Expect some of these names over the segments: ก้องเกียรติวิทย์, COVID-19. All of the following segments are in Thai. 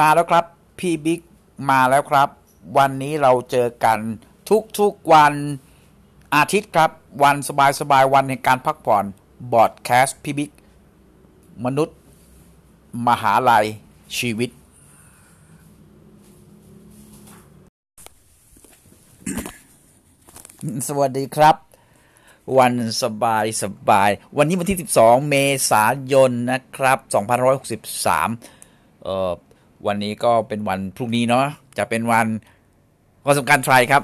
มาแล้วครับพี่บิ๊กมาแล้วครับวันนี้เราเจอกันทุกวันอาทิตย์ครับวันสบายวันในการพักผ่อนบอดแคสต์พี่บิ๊กมนุษย์มหาลัยชีวิตสวัสดีครับวันสบายวันนี้วันที่12เมษายนนะครับ2563วันนี้ก็เป็นวันพรุ่งนี้เนาะจะเป็นวันสงกรานต์ไทยครับ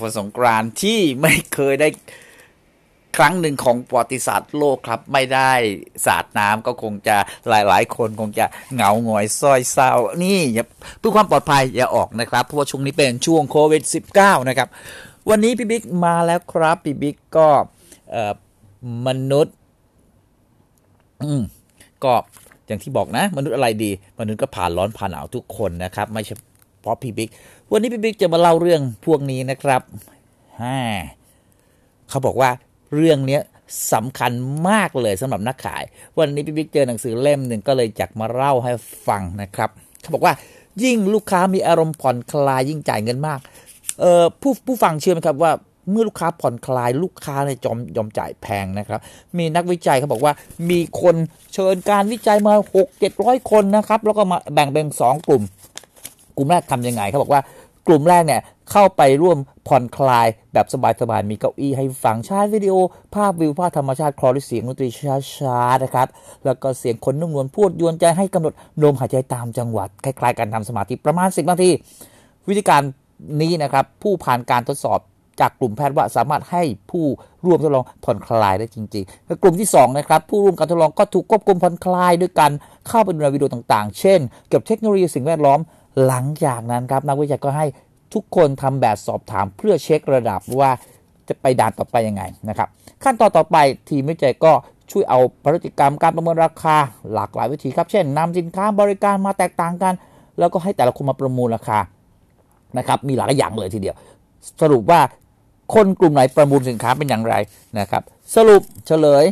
วันสงกรานต์ที่ไม่เคยได้ครั้งหนึ่งของประวัติศาสตร์โลกครับไม่ได้สาดน้ำก็คงจะหลายคนคงจะเหงาหงอยซ้อยเศร้านี่เพื่อความปลอดภัยอย่าออกนะครับเพราะว่าช่วงนี้เป็นช่วงโควิด-19 นะครับวันนี้พี่บิ๊กมาแล้วครับพี่บิ๊กก็มนุษย์ก็อย่างที่บอกนะมนุษย์อะไรดีมนุษย์ก็ผ่านร้อนผ่านหนาวทุกคนนะครับไม่ใช่เพราะพี่บิ๊กวันนี้พี่บิ๊กจะมาเล่าเรื่องพวกนี้นะครับเขาบอกว่าเรื่องนี้สำคัญมากเลยสำหรับนักขายวันนี้พี่บิ๊กเจอหนังสือเล่มหนึ่งก็เลยอยากมาเล่าให้ฟังนะครับเขาบอกว่ายิ่งลูกค้ามีอารมณ์ผ่อนคลายยิ่งจ่ายเงินมากผู้ฟังเชื่อไหมครับว่าเมื่อลูกค้าผ่อนคลายลูกค้าเนี่ยยอมจ่ายแพงนะครับมีนักวิจัยเขาบอกว่ามีคนเชิญการวิจัยมา 600-700 คนนะครับแล้วก็มาแบ่งเป็น2กลุ่มแรกทำยังไงเขาบอกว่ากลุ่มแรกเนี่ยเข้าไปร่วมผ่อนคลายแบบสบายๆมีเก้าอี้ให้ฟังใช้วิดีโอภาพวิวภาพธรรมชาติคลอริเสียงดนตรีช้าๆนะครับแล้วก็เสียงคนนุ่มนวลพูดยวนใจให้กำหนดลมหายใจตามจังหวะคล้ายๆการทำสมาธิประมาณ10นาทีวิธีการนี้นะครับผู้ผ่านการทดสอบจากกลุ่มแพทย์ว่าสามารถให้ผู้ร่วมทดลองผ่อนคลายได้จริงๆกลุ่มที่2นะครับผู้ร่วมการทดลองก็ถูกควบคุมผ่อนคลายด้วยการเข้าไปดูในวิดีโอต่างๆเช่นเกี่ยวกับเทคโนโลยีสิ่งแวดล้อมหลังจากนั้นครับนักวิจัยก็ให้ทุกคนทำแบบสอบถามเพื่อเช็คระดับว่าจะไปด่านต่อไปยังไงนะครับขั้นตอนต่อไปทีมวิจัยก็ช่วยเอาพฤติกรรมการประเมินราคาหลากหลายวิธีครับเช่นนำสินค้าบริการมาแตกต่างกันแล้วก็ให้แต่ละคนมาประมูลราคานะครับมีหลายอย่างเลยทีเดียวสรุปว่าคนกลุ่มไหนประมูลสินค้าเป็นอย่างไรนะครับสรุปเฉลย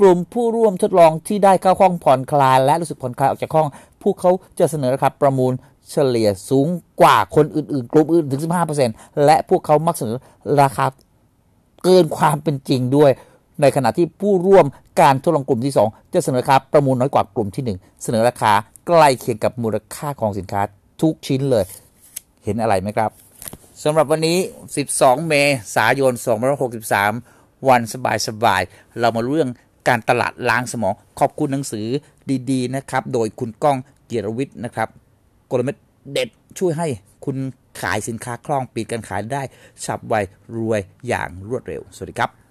กลุ่มผู้ร่วมทดลองที่ได้เข้าห้องผ่อนคลายและรู้สึกผ่อนคลายออกจากห้องพวกเขาจะเสนอราคาประมูลเฉลี่ยสูงกว่าคนอื่นๆกลุ่มอื่นถึง 15% และพวกเขามักเสนอราคาเกินความเป็นจริงด้วยในขณะที่ผู้ร่วมการทดลองกลุ่มที่2จะเสนอราคาประมูลน้อยกว่ากลุ่มที่1เสนอราคาใกล้เคียงกับมูลค่าของสินค้าทุกชิ้นเลยเห็นอะไรไหมครับสำหรับวันนี้12เมษายน2563วันสบายเรามาเรื่องการตลาดล้างสมองขอบคุณหนังสือดีๆนะครับโดยคุณก้องเกียรติวิทย์นะครับกลเม็ดเด็ดช่วยให้คุณขายสินค้าคล่องปิดการขายได้ฉับไวรวยอย่างรวดเร็วสวัสดีครับ